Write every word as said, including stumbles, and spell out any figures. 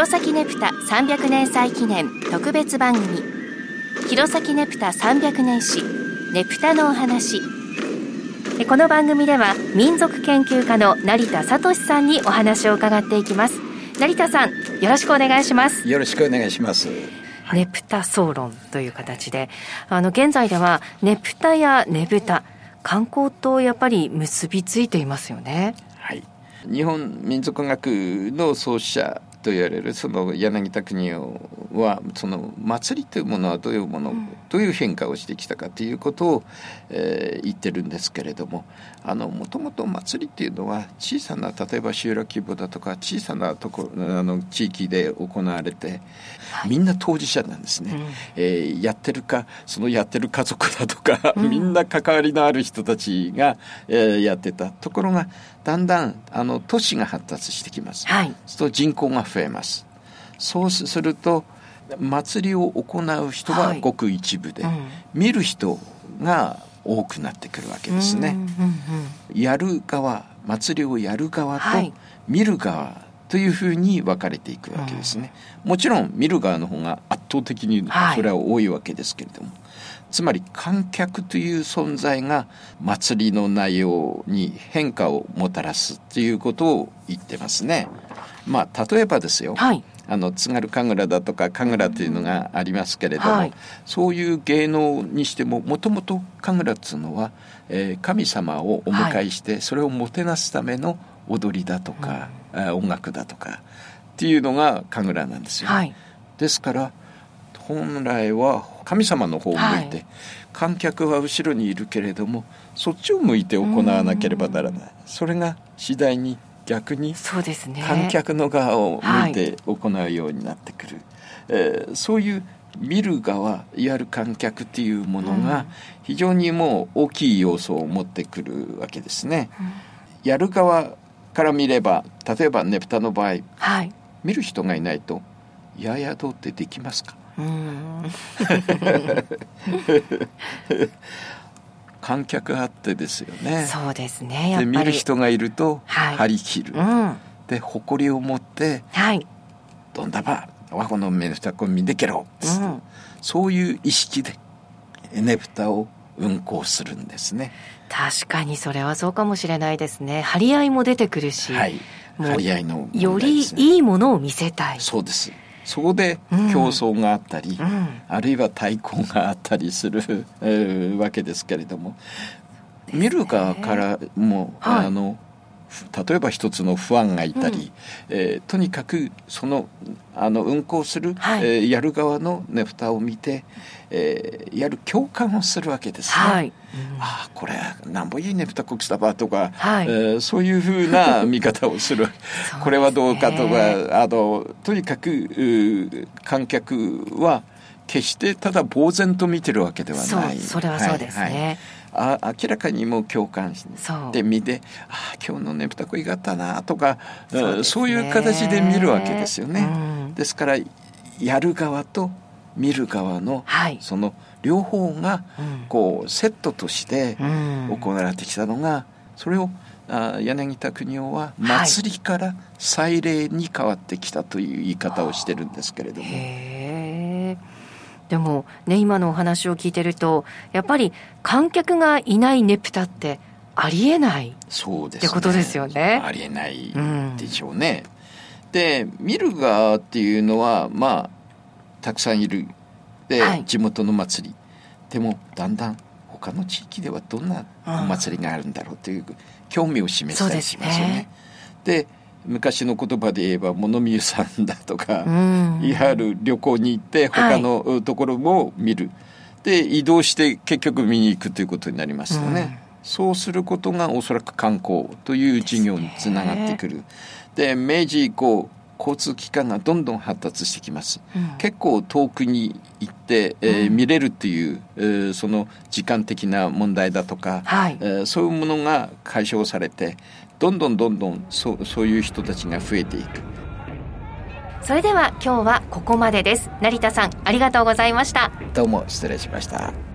弘前ねぷたさんびゃくねん祭記念特別番組、弘前ねぷたさんびゃくねん史ねぷたのお話。この番組では民俗研究家の成田聡さんにお話を伺っていきます。成田さん、よろしくお願いします。よろしくお願いします。ねぷた総論という形で、あの現在ではねぷたやねぶた、観光とやっぱり結びついていますよね。はい、日本民俗学の創始者と言われるその柳田国男は、その祭りというものはどういうもの、うん、どういう変化をしてきたかということを、えー、言ってるんですけれども、あのもともと祭りっていうのは小さな、例えば集落規模だとか小さなとこあの地域で行われて、はい、みんな当事者なんですね。うん、えー、やってるかそのやってる家族だとか、うん、みんな関わりのある人たちが、えー、やってたところが、だんだんあの都市が発達してきます、はい、そうすると人口が増えます。そうすると祭りを行う人はごく一部で、はい、うん、見る人が多くなってくるわけですね。うんうんうん、やる側、祭りをやる側と見る側というふうに分かれていくわけですね。うん、もちろん見る側の方が圧倒的にそれは多いわけですけれども、はい、つまり観客という存在が祭りの内容に変化をもたらすということを言ってますね。まあ、例えばですよ、はい、あの津軽神楽だとか神楽というのがありますけれども、はい、そういう芸能にしても、もともと神楽というのは、えー、神様をお迎えして、はい、それをもてなすための踊りだとか、うん、音楽だとかっていうのが神楽なんですよ、ね。はい、ですから本来は神様の方を向いて、はい、観客は後ろにいるけれどもそっちを向いて行わなければならない。それが次第に逆に観客の側を向いて行うようになってくる。そうですね。はい。えー、そういう見る側、やる観客というものが非常にもう大きい要素を持ってくるわけですね。うん、やる側から見れば、例えばねぷたの場合、はい、見る人がいないとややどうってできますか。うん、観客あってですよね。そうですね。やっぱりで見る人がいると張り切る、はい、で誇りを持って、はい、どんだばわこのねぷたこ見でけろ、うん、そういう意識でねぷたを運行するんですね。確かにそれはそうかもしれないですね。張り合いも出てくるし、はい、張り合いの問題ですね。よりいいものを見せたい。そうです。そこで競争があったり、うんうん、あるいは対抗があったりする、えー、わけですけれども、ね、見る側からも、はい、あの例えば一つの不安がいたり、うん、えー、とにかくその、あの運行する、はい、えー、やる側のねぷたを見て、えー、やる共感をするわけですね。はい、うん、ああこれなんぼいいねぷたこきたばとか、はい、えー、そういうふうな見方をするす、ね、これはどうかとか、あのとにかく観客は決してただ呆然と見てるわけではない。 そう、それはそうですね。はいはい、あ明らかにもう共感して見て、あ今日のねぷたこいがあったなとか、そう、ね、そういう形で見るわけですよね。うん、ですからやる側と見る側の、はい、その両方がこうセットとして行われてきたのが、うん、それをあ柳田国男は祭りから祭礼に変わってきたという言い方をしてるんですけれども、はい、へー、でも、ね、今のお話を聞いてるとやっぱり観客がいないねぷたってありえないってことですよね。そうですね、ありえないでしょうね。うん、で見る側っていうのは、まあ、たくさんいるで、はい、地元の祭りでもだんだん他の地域ではどんなお祭りがあるんだろうという興味を示したりしますよね。で昔の言葉で言えば物見湯さんだとか、うん、いわゆる旅行に行って他のところも見る、はい、で移動して結局見に行くということになりましたね。うん、そうすることがおそらく観光という事業につながってくる。で、明治以降交通機関がどんどん発達してきます。うん、結構遠くに行って、えー、見れるという、えー、その時間的な問題だとか、はい、えー、そういうものが解消されてどんどんどんどんそ う, そういう人たちが増えていく。それでは今日はここまでです。成田さん、ありがとうございました。どうも失礼しました。